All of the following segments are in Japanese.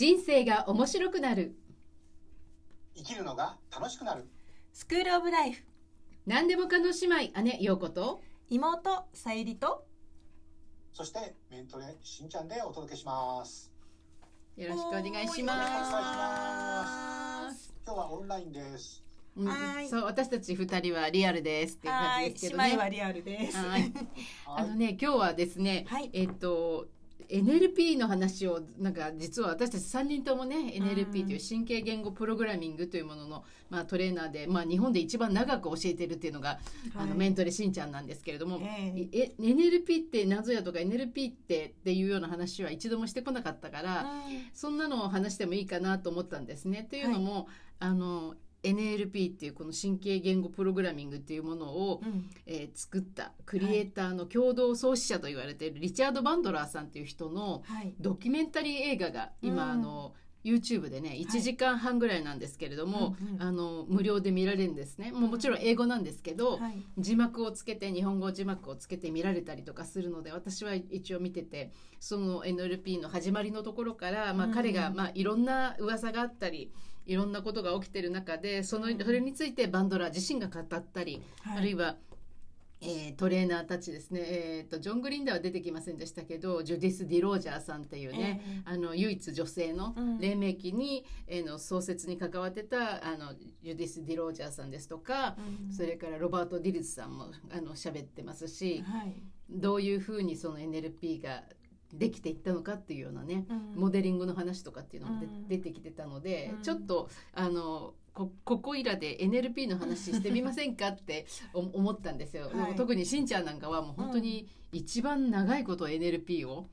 人生が面白くなる。生きるのが楽しくなる。スクールオブライフ。何でも可能姉妹、姉陽子と妹さゆりと、そしてメントレしんちゃんでお届けします。よろしくお願いします。今日はオンラインです。はい、そう、私たち2人はリアルですっていう感じですけどね。姉妹はリアルです。はい今日はですね、はい、NLP の話をなんか実は私たち3人ともね NLP という神経言語プログラミングというものの、まあ、トレーナーで、まあ、日本で一番長く教えてるっていうのが、はい、メントレしんちゃんなんですけれども、NLP って謎やとか NLP っていうような話は一度もしてこなかったから、そんなのを話してもいいかなと思ったんですね。というのも、はい、NLP っていうこの神経言語プログラミングっていうものを、作ったクリエイターの共同創始者と言われているリチャード・バンドラーさんっていう人のドキュメンタリー映画が今、YouTube でね1時間半ぐらいなんですけれども、無料で見られるんですね。もちろん英語なんですけど、字幕をつけて日本語字幕をつけて見られたりとかするので、私は一応見てて、その NLP の始まりのところから、まあ、彼が、まあ、いろんな噂があったりいろんなことが起きてる中で、それについてバンドラー自身が語ったり、あるいは、トレーナーたちですね、ジョン・グリーンでは出てきませんでしたけど、ジュディス・ディ・ロージャーさんっていうね、唯一女性の黎明期に、創設に関わってたジュディス・ディ・ロージャーさんですとか、それからロバート・ディリスさんも喋ってますし、どういうふうにその NLP ができていったのかっていうようなね、モデリングの話とかっていうのも出てきてたので、ちょっとここいらで NLP の話してみませんかって思ったんですよ。はい、特にしんちゃんなんかはもう本当に一番長いこと NLP を、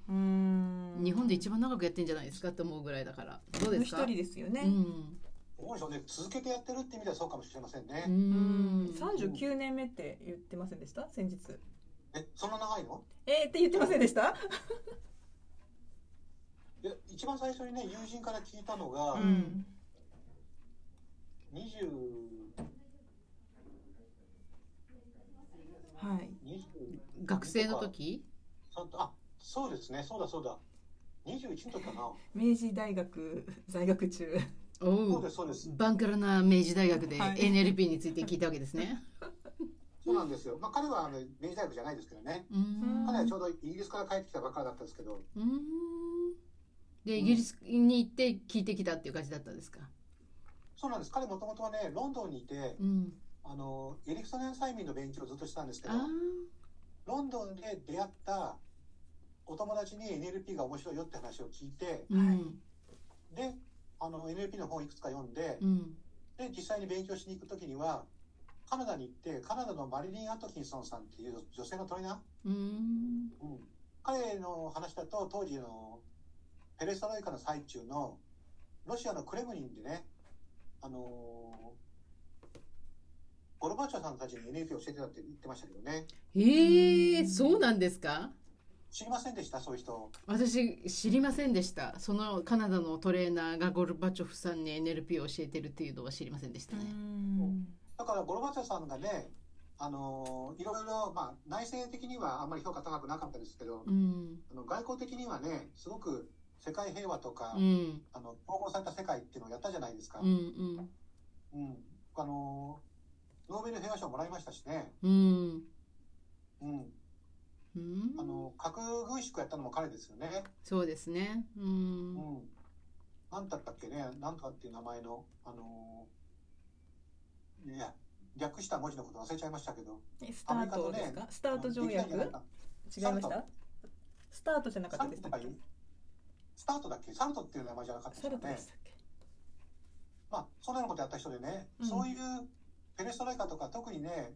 日本で一番長くやってんじゃないですかって思うぐらいだから、どうですか？一人ですよね。どうでしょうね、続けてやってるって意味ではそうかもしれませんね。39年目って言ってませんでした？先日。そんな長いの？って言ってませんでした？一番最初にね、友人から聞いたのが、学生の時？あ、そうですね、そうだそうだ、21の時かな。明治大学在学中。そうですそうです。バンカラな明治大学で NLP について聞いたわけですね。そうなんですよ。まあ、彼は明治大学じゃないですけどね。彼はちょうどイギリスから帰ってきたばっかりだったんですけど。で、イギリスに行って聞いてきたっていう感じだったんですか？そうなんです。彼もともとはね、ロンドンにいて、エリクソン催眠の勉強をずっとしたんですけど、ロンドンで出会ったお友達に NLP が面白いよって話を聞いて、で、NLP の本をいくつか読んで、で、実際に勉強しに行くときには、カナダに行って、カナダのマリリン・アトキンソンさんっていう女性のトレーナー、彼の話だと、当時のペレストロイカの最中のロシアのクレムリンでね、ゴルバチョフさんたちに NLP を教えてたって言ってましたけどね。そうなんですか？知りませんでした、そういう人。私知りませんでした。そのカナダのトレーナーがゴルバチョフさんに NLP を教えてるっていうのは知りませんでしたね。だからゴルバチョフさんがね、いろいろ、まあ、内政的にはあんまり評価高くなかったですけど、外交的にはね、すごく世界平和とか、統合された世界っていうのをやったじゃないですか。ノーベル平和賞もらいましたしね。核軍縮やったのも彼ですよね。そうですね。なんだったっけね、なんとかっていう名前のいや、略した文字のこと忘れちゃいましたけど。スタートですか？スタート条約？違いました？スタートじゃなかったですか？スタートだっけ？サルトっていう名前じゃなかったですね。まあ、そんなようなことやった人でね、そういうペレストライカとか、特にね、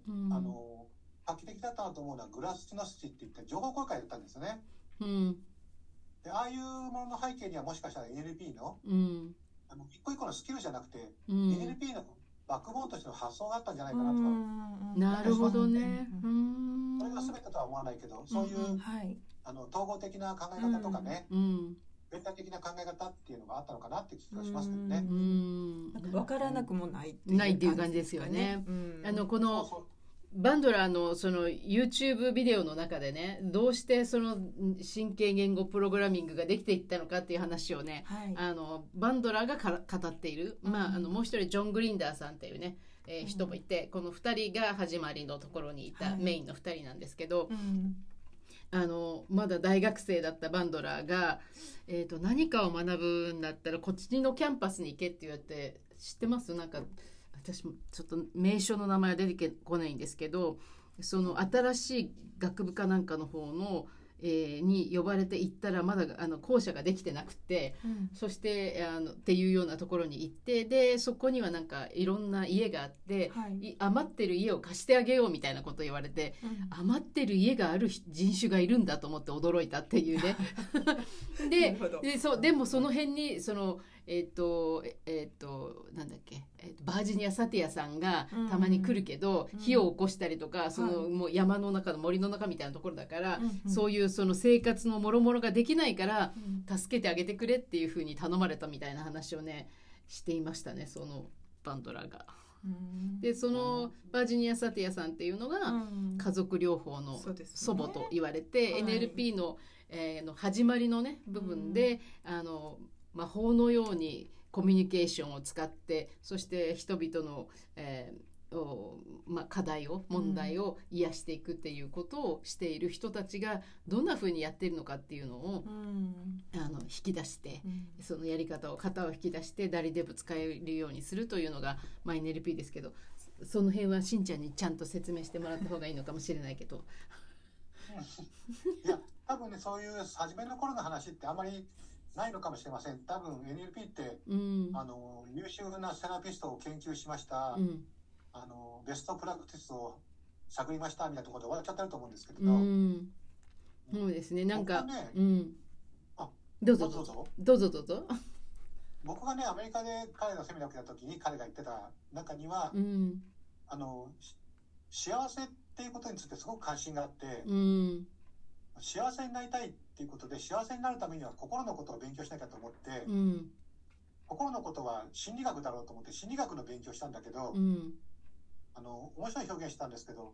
画期的だったなと思うのはグラスチノスチって言って情報公開だったんですよね。で、ああいうものの背景にはもしかしたら NLP の、一個一個のスキルじゃなくて、NLP のバックボーンとしての発想があったんじゃないかなとか。なるほどね。それが全てとは思わないけど、そういう統合的な考え方とかね。連帯的な考え方っていうのがあったのかなって気がしますけどね。分からなくもないっていう感じですよね。このそうそうバンドラーのその YouTube ビデオの中でね、どうしてその神経言語プログラミングができていったのかっていう話をね、はい、バンドラーが語っている、まあ、もう一人ジョン・グリンダーさんっていうね、人もいて、この2人が始まりのところにいたメインの2人なんですけど、はい、まだ大学生だったバンドラーが、何かを学ぶんだったらこっちのキャンパスに行けって言われて、知ってます？なんか私もちょっと名所の名前は出てこないんですけど、その新しい学部かなんかの方の、に呼ばれて行ったらまだ校舎ができてなくて、そしてっていうようなところに行って、でそこにはなんかいろんな家があって、はい、余ってる家を貸してあげようみたいなこと言われて、余ってる家がある人種がいるんだと思って驚いたっていうねでもその辺にそのなんだっけ、バージニア・サティアさんがたまに来るけど、火を起こしたりとか、そのもう山の中の森の中みたいなところだから、そういうその生活のもろもろができないから、助けてあげてくれっていうふうに頼まれたみたいな話をねしていましたね、そのバンドラが。でそのバージニア・サティアさんっていうのが家族療法の祖母と言われて、NLP の、の始まりのね部分で魔法のようにコミュニケーションを使って、そして人々の、課題を問題を癒していくっていうことをしている人たちがどんなふうにやっているのかっていうのを、引き出して、そのやり方を型を引き出して誰でも使えるようにするというのが、まあ、NLP ですけど、その辺はしんちゃんにちゃんと説明してもらった方がいいのかもしれないけどいや多分ね、そういう初めの頃の話ってあまりないのかもしれません。多分 NLP って、優秀なセラピストを研究しました、ベストプラクティスを探りましたみたいなところで終わっちゃってると思うんですけど、そうですね、なんか、どうぞ。僕がねアメリカで彼のセミナーを受けた時に彼が言ってた中には、幸せっていうことについてすごく関心があって、幸せになりたいっていうことで、幸せになるためには心のことを勉強しなきゃと思って、心のことは心理学だろうと思って心理学の勉強したんだけど、面白い表現したんですけど、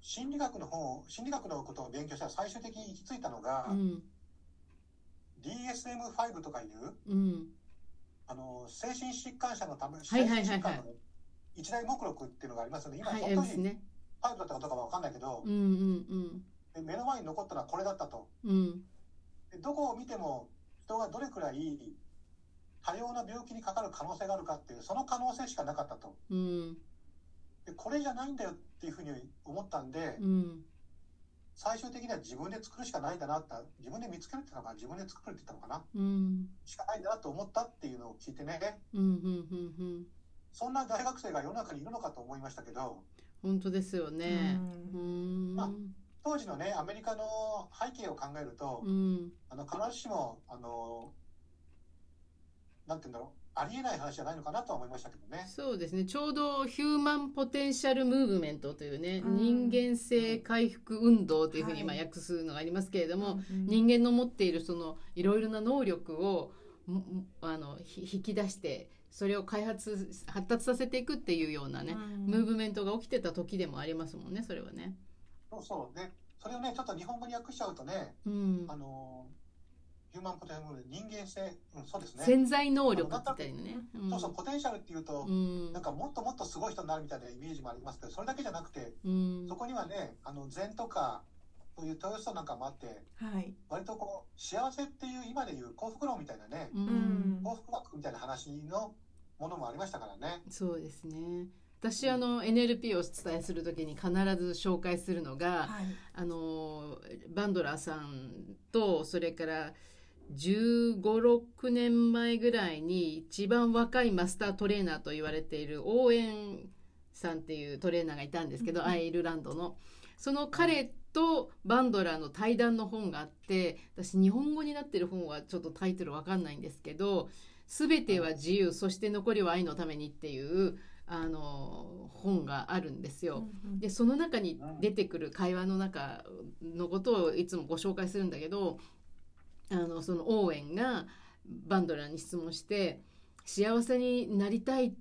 心理学のことを勉強したら最終的に行き着いたのが、DSM-5 とかいう、精神疾患者のため、精神疾患の一大目録っていうのがありますので、今本当にパイプだったかどうかは分かんないけど、目の前に残ったのはこれだったと、でどこを見ても人がどれくらい多様な病気にかかる可能性があるかっていう、その可能性しかなかったと、でこれじゃないんだよっていうふうに思ったんで、最終的には自分で作るしかないんだなって、自分で見つけるって言ったのかな、自分で作るって言ったのかな、しかないんだなと思ったっていうのを聞いてね、そんな大学生が世の中にいるのかと思いましたけど、本当ですよね。当時のねアメリカの背景を考えると、必ずしもなんていうんだろう、ありえない話じゃないのかなとは思いましたけどね。そうですね、ちょうどヒューマンポテンシャルムーブメントというね、人間性回復運動というふうに今訳すのがありますけれども、人間の持っているそのいろいろな能力を引き出して、それを発達させていくっていうようなね、ムーブメントが起きてた時でもありますもんね、それはね。そうそうね、それをねちょっと日本語に訳しちゃうとね、ヒューマンポテンシャル、人間性、そうですね、潜在能力みたいなね、そうそう、ポテンシャルっていうと、なんかもっともっとすごい人になるみたいなイメージもありますけど、それだけじゃなくて、そこにはね禅とかそういう豊洲なんかもあって、割とこう幸せっていう今でいう幸福論みたいなね、幸福学みたいな話のものもありましたからね。そうですね、私NLP をお伝えするときに必ず紹介するのが、バンドラーさんと、それから15、16年前ぐらいに一番若いマスタートレーナーと言われているオーエンさんっていうトレーナーがいたんですけど、アイルランドの。その彼とバンドラーの対談の本があって、私日本語になってる本はちょっとタイトルわかんないんですけど、全ては自由、そして残りは愛のためにっていう本があるんですよ。でその中に出てくる会話の中のことをいつもご紹介するんだけど、そのオーウェンがバンドラーに質問して、幸せになりたい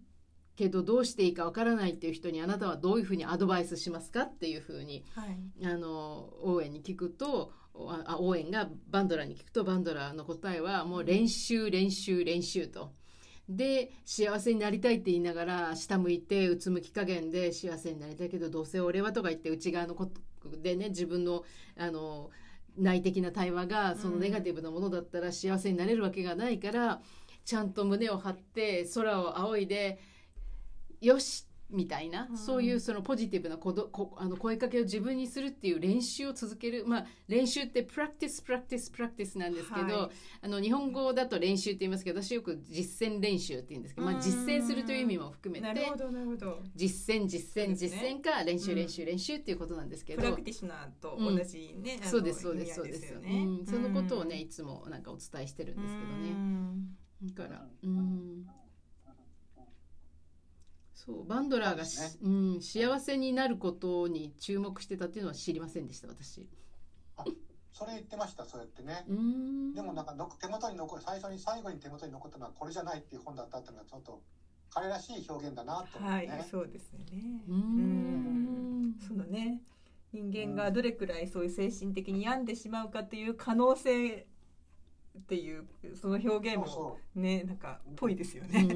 けどどうしていいかわからないっていう人にあなたはどういうふうにアドバイスしますかっていうふうに、はい、オーウェンに聞くと、オーウェンがバンドラーに聞くと、バンドラーの答えはもう練習練習練習と。で幸せになりたいって言いながら下向いてうつむき加減で、幸せになりたいけどどうせ俺はとか言って内側のことでね、自分の内的な対話がそのネガティブなものだったら幸せになれるわけがないから、うん、ちゃんと胸を張って空を仰いでよしみたいな、うん、そういうそのポジティブな声かけを自分にするっていう練習を続ける、まあ、練習ってプラクティスプラクティスプラクティスなんですけど、はい、日本語だと練習って言いますけど、私よく実践練習って言うんですけど、まあ、実践するという意味も含めて、なるほどなるほど、実践実践、ね、実践か練習練習練習っていうことなんですけど、プラクティショナーと同じね、そうですそうですそうですよね、うん、そのことをねいつもなんかお伝えしてるんですけどね、うん、だからそうバンドラーがし、うん、幸せになることに注目してたっていうのは知りませんでした、私。あ、それ言ってました、そうやってね。でもなんか手元に残る、最初に最後に手元に残ったのはこれじゃないっていう本だったっていうのはちょっと彼らしい表現だなと思ってね。はい、そうですね。そのね、人間がどれくらいそういう精神的に病んでしまうかという可能性っていうその表現もね、そうそうなんかぽいですよね。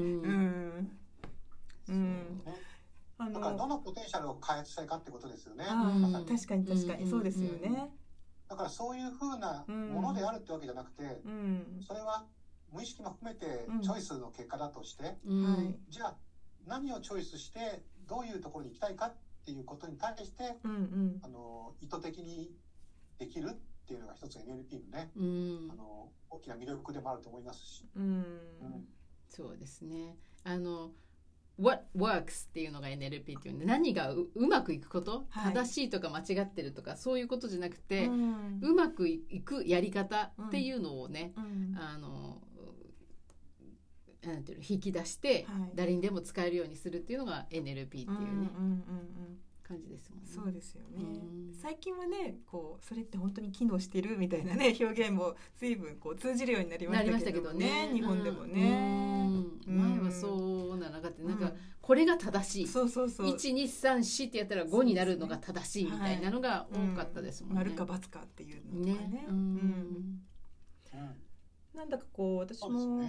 だからどのポテンシャルを開発したいかってことですよね。確かに確かに、そうですよね、だからそういう風なものであるってわけじゃなくて、それは無意識も含めてチョイスの結果だとして、じゃあ何をチョイスしてどういうところに行きたいかっていうことに対して、意図的にできるっていうのが一つ NLP のね、大きな魅力でもあると思いますし、そうですね。What works っていうのが NLP っていうので、何がうまくいくこと、正しいとか間違ってるとかそういうことじゃなくて、うまくいくやり方っていうのをね、なんていうの引き出して誰にでも使えるようにするっていうのが NLP っていうね、感じですもんね。そうですよね。最近はね、こうそれって本当に機能してるみたいなね表現も随分こう通じるようになりましたけどね、日本でもね。前はそうなのかって、なんかこれが正しい、1234ってやったら5になるのが正しいみたいなのが多かったですもんね。丸か×かっていうのとかね。なんだかこう私も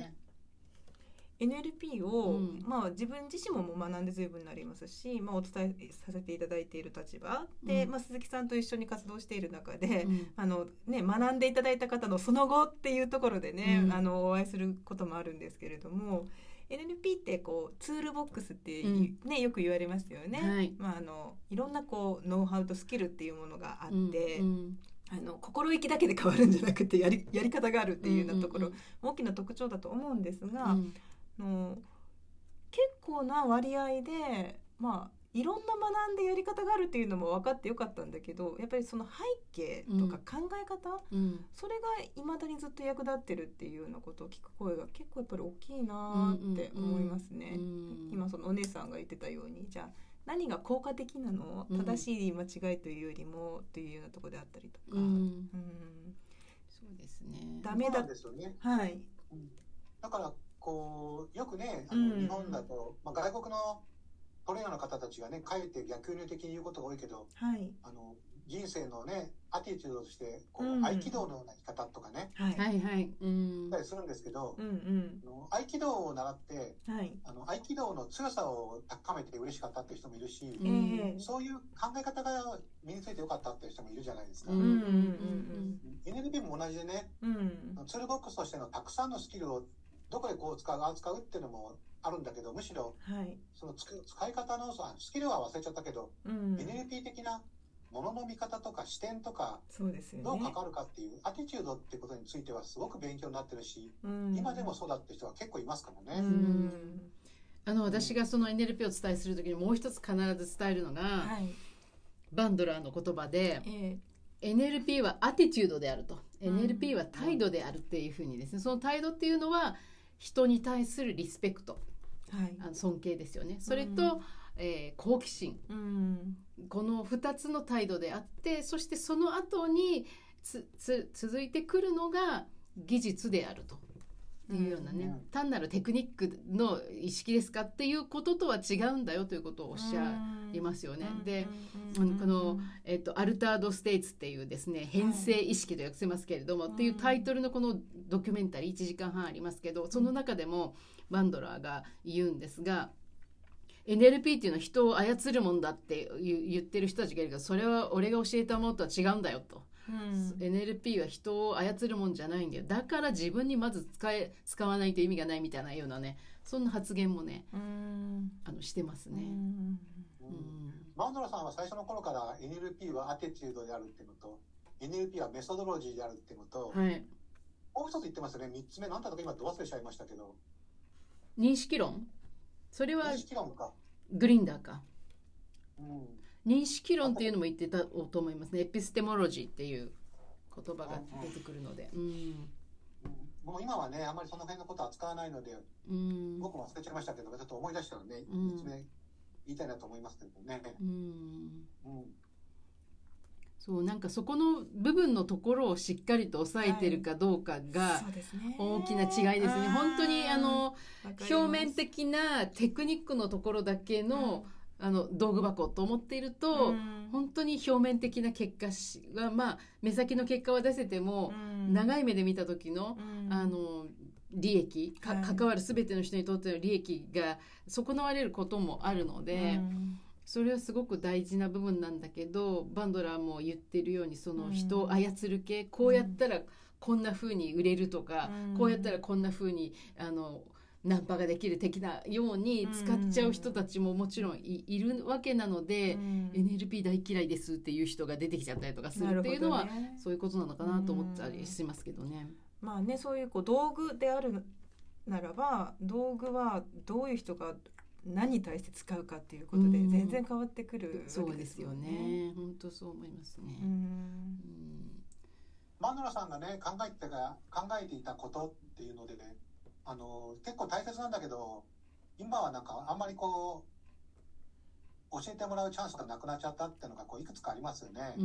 NLP をまあ自分自身も学んで随分になりますし、まあお伝えさせていただいている立場で、まあ鈴木さんと一緒に活動している中で、ね学んでいただいた方のその後っていうところでね、お会いすることもあるんですけれども。NLP ってこうツールボックスって、ね、よく言われますよね、まあ、いろんなこうノウハウとスキルっていうものがあって、心意気だけで変わるんじゃなくてやり方があるっていうようなところ、大きな特徴だと思うんですが、結構な割合で、まあ、いろんな学んでやり方があるっていうのも分かってよかったんだけど、やっぱりその背景とか考え方、それがいまだにずっと役立ってるっていうようなことを聞く声が結構やっぱり大きいなって思いますね。今そのお姉さんが言ってたように、じゃあ何が効果的なの、正しい間違いというよりもというようなところであったりとか、そうですね。ダメだ。はい。だからこうよくね、日本だと、まあ、外国のトレーナーの方たちがね、かえって逆流的に言うことが多いけど、人生のねアティチュードとしてこう、合気道のような生き方とかね、たりするんですけど、合気道を習って、合気道の強さを高めて嬉しかったっていう人もいるし、そういう考え方が身についてよかったっていう人もいるじゃないですか。NLP も同じでね、ツールボックスとしてのたくさんのスキルをどこでこう使う扱うっていうのもあるんだけど、むしろその使い方のスキルは忘れちゃったけど、NLP 的なものの見方とか視点とか、どう関わるかっていうアティチュードってことについてはすごく勉強になってるし、今でもそうだって人は結構いますからね。私がその NLP をお伝えするときにもう一つ必ず伝えるのが、バンドラーの言葉で、NLP はアティチュードであると、NLP は態度であるっていうふうにですね、その態度っていうのは人に対するリスペクト、はい、尊敬ですよね。それと、好奇心、この2つの態度であって、そしてその後に続いてくるのが技術であるというようなね、単なるテクニックの意識ですかっていうこととは違うんだよということをおっしゃいますよね。で、この、アルタードステイツっていうですね、変性意識と訳せますけれども、っていうタイトルのこのドキュメンタリー1時間半ありますけど、その中でもバンドラーが言うんですが、NLP っていうのは人を操るもんだって言ってる人たちがいるけど、それは俺が教えたものとは違うんだよと。NLP は人を操るもんじゃないんだよ、だから自分にまず使わないと意味がないみたいなようなね、そんな発言もね、してますね。バンドラさんは最初の頃から NLP はアティチュードであるっていうのと NLP はメソドロジーであるっていうのと、もう一つ言ってますよね。3つ目何だったか今ど忘れしちゃいましたけど、認識論、それはグリンダーか、認識論っていうのも言ってたと思いますね。エピステモロジーっていう言葉が出てくるので、もう今はねあんまりその辺のことは扱わないので、僕も忘れちゃいましたけど、ちょっと思い出したので、ね、言いたいなと思いますけどね。そう、なんかそこの部分のところをしっかりと抑えてるかどうかが大きな違いですね。本当に表面的なテクニックのところだけの、道具箱と思っていると、本当に表面的な結果は、目先の結果は出せても、長い目で見た時の、利益、関わる全ての人にとっての利益が損なわれることもあるので、それはすごく大事な部分なんだけど、バンドラーも言ってるように、その人を操る系、こうやったらこんな風に売れるとか、こうやったらこんな風にナンパができる的なように使っちゃう人たちももちろん いるわけなので、NLP 大嫌いですっていう人が出てきちゃったりとかするっていうのは、そういうことなのかなと思ったりしますけどね。まあね、そういう道具であるならば、道具はどういう人が何に対して使うかっていうことで全然変わってくるわけですよね。そうですよね。本当そう思いますね。マンドラさんがね考えていたことっていうのでね、結構大切なんだけど、今はなんかあんまりこう教えてもらうチャンスがなくなっちゃったっていうのがこういくつかありますよね。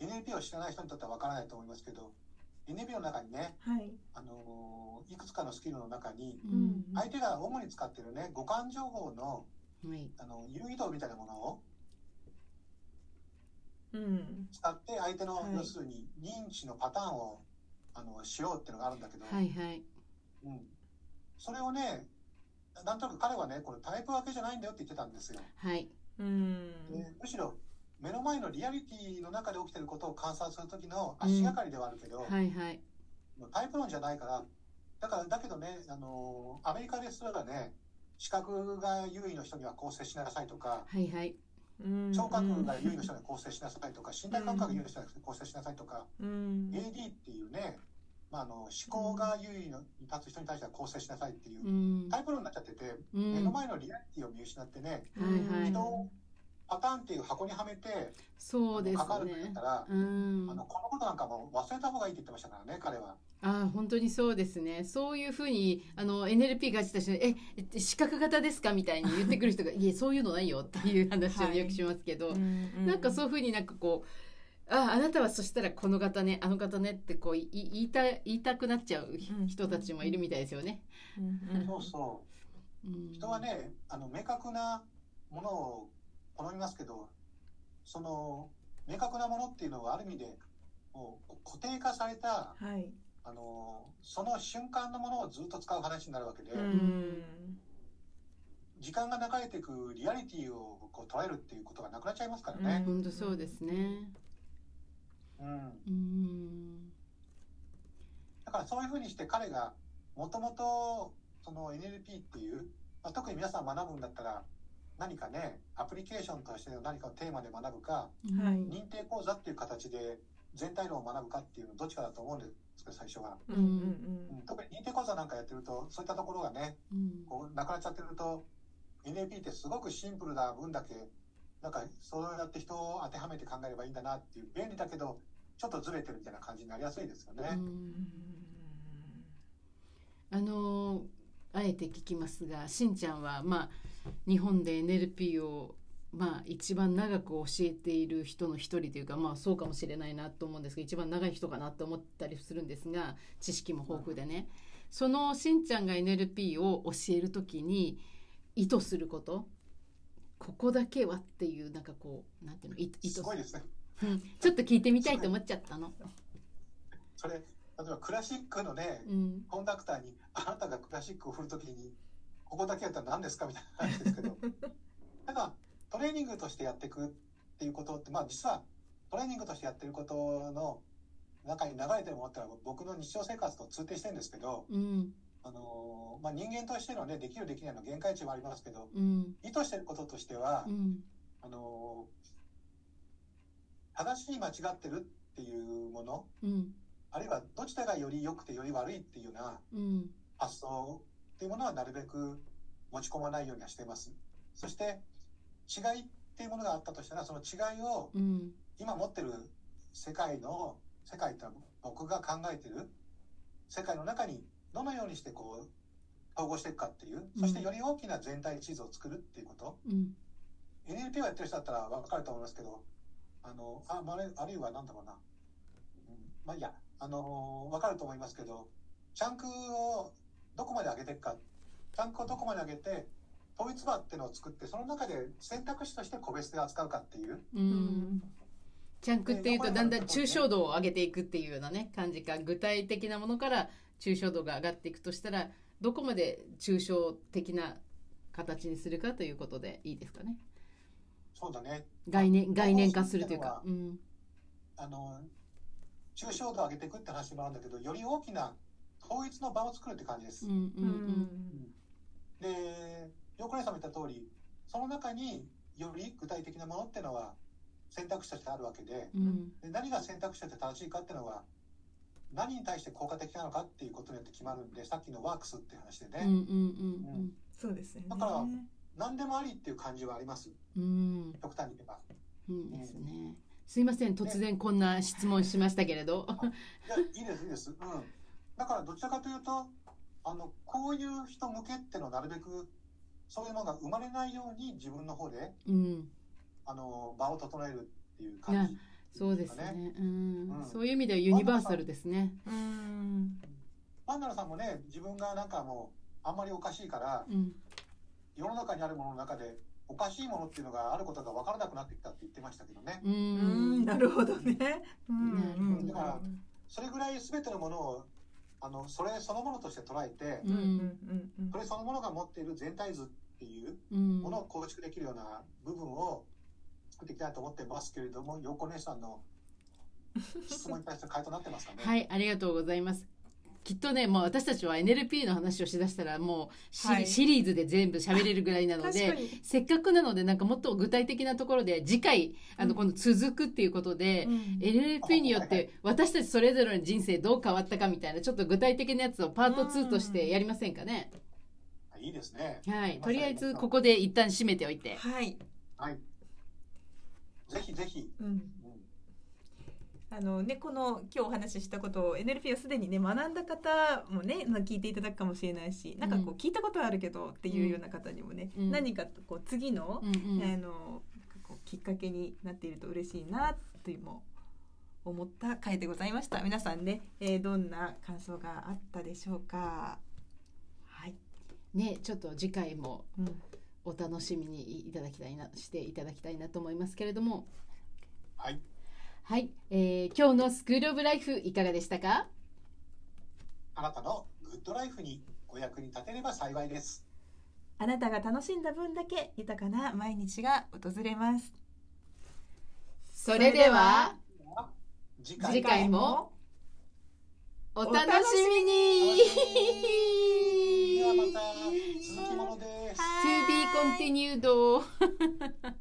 NLP を知らない人にとってはわからないと思いますけど、 NLP の中にね、いくつかのスキルの中に、相手が主に使ってるね、五感情報の、有意図みたいなものを使って相手の、要するに認知のパターンをしようっていうのがあるんだけど、それをね、なんとなく彼はね、これタイプ分けじゃないんだよって言ってたんですよ。むしろ目の前のリアリティの中で起きてることを観察する時の足がかりではあるけど、タイプ論じゃないから。だけどね、アメリカですらね、視覚が優位の人にはこう接しなさいとか、聴覚が優位の人に構成しなさいとか、身体感覚が優位の人に構成しなさいとか、AD っていうね、思考が優位に立つ人に対しては構成しなさいっていうタイプ論になっちゃってて、目の前のリアリティを見失ってね、人をパターンっていう箱にはめてかかるって言ったら、このことなんかも忘れた方がいいって言ってましたからね、彼は。本当にそうですね。そういうふうにNLP がちた人に視覚型ですかみたいに言ってくる人がいや、そういうのないよっていう話をよくしますけど、なんかそういうふうになんかこう、あなたはそしたらこの方ね、あの方ねってこう言いたくなっちゃう人たちもいるみたいですよね。そうそう。人はね、明確なものを好みますけど、その明確なものっていうのはある意味でもう固定化された、その瞬間のものをずっと使う話になるわけで、時間が流れていくリアリティをこう捉えるっていうことがなくなっちゃいますからね。本当そうですね。だからそういうふうにして彼がもともとその NLP っていう、特に皆さん学ぶんだったら何かね、アプリケーションとしての何かをテーマで学ぶか、認定講座っていう形で全体論を学ぶかっていうのどっちかだと思うんですけど、最初は、特に認定講座なんかやってるとそういったところがね、こうなくなっちゃってると、 NLP ってすごくシンプルな分だけ、なんかそうやって人を当てはめて考えればいいんだなっていう、便利だけどちょっとずれてるみたいな感じになりやすいですよね。あえて聞きますが、しんちゃんは、日本で NLP を、一番長く教えている人の一人というか、そうかもしれないなと思うんですけど、一番長い人かなと思ったりするんですが、知識も豊富でね、そのしんちゃんが NLP を教えるときに意図すること、ここだけはっていう、なんかこう、なんていうの、すごいですね。ちょっと聞いてみたいと思っちゃったの。それ、例えばクラシックのね、コンダクターに、あなたがクラシックを振るときに、ここだけやったら何ですかみたいな話ですけど、ただ、トレーニングとしてやっていくっていうことって、実はトレーニングとしてやってることの中に流れてるものってのは僕の日常生活と通底してるんですけど、人間としてのね、できるできないの限界値もありますけど、意図してることとしては、正しい間違ってるっていうもの、あるいはどちらがより良くてより悪いっていうような発想っていうものはなるべく持ち込まないようにはしてます。そして違いっていうものがあったとしたら、その違いを今持ってる世界って僕が考えてる世界の中にどのようにしてこう統合していくかっていう、そしてより大きな全体地図を作るっていうこと、NLP をやってる人だったら分かると思いますけど、あるいはなんだろうな、分かると思いますけど、チャンクをどこまで上げていくか、チャンクをどこまで上げて統一バーっていうのを作って、その中で選択肢として個別で扱うかっていう。チャンクっていうとだんだん抽象度を上げていくっていうようなね、感じか、具体的なものから抽象度が上がっていくとしたら、どこまで抽象的な形にするかということでいいですかね。そうだね。概念化するというか。抽象度を上げていくって話もあるんだけど、より大きな統一の場を作るって感じです。で、よくねさんも言った通り、その中により具体的なものっていうのは選択肢としてあるわけで、で何が選択肢として正しいかっていうのは、何に対して効果的なのかっていうことによって決まるんで、さっきのワークスって話でね。そうですね。だから何でもありっていう感じはあります。極端に言えば。ですね。すいません、突然こんな質問しましたけれど。いいです。だからどちらかというと、こういう人向けってのをなるべくそういうのが生まれないように自分の方で、場を整えるっていう感じ。そうですね。そういう意味ではユニバーサルですね。バンダラさんもね、自分がなんかもうあんまりおかしいから、世の中にあるものの中でおかしいものっていうのがあることが分からなくなってきたって言ってましたけどね。なるほどね。だからそれぐらいすべてのものをそれそのものとして捉えて、それそのものが持っている全体図っていうものを構築できるような部分を作っていきたいと思ってますけれども、陽子姉さんの質問に対して回答になってますかね。はい、ありがとうございます。きっとね、もう私たちは NLP の話をしだしたらもう、シリーズで全部喋れるぐらいなので、せっかくなのでなんかもっと具体的なところで次回この続くっていうことで、NLP によって私たちそれぞれの人生どう変わったかみたいな、ちょっと具体的なやつをパート2としてやりませんかね。いいですね。はい、とりあえずここで一旦締めておいて。はい。ぜひぜひ。この今日お話ししたことを NLP をすでにね学んだ方もね聞いていただくかもしれないし、なんかこう聞いたことあるけどっていうような方にもね、何かこう次のきっかけになっていると嬉しいなというも思った回でございました。皆さんね、どんな感想があったでしょうか。ちょっと次回もお楽しみにいただきたいなと思いますけれども、はい、今日のスクールオブライフいかがでしたか？あなたのグッドライフにお役に立てれば幸いです。あなたが楽しんだ分だけ豊かな毎日が訪れます。それでは、次回もお楽しみに。ではまた続きものです。To be continued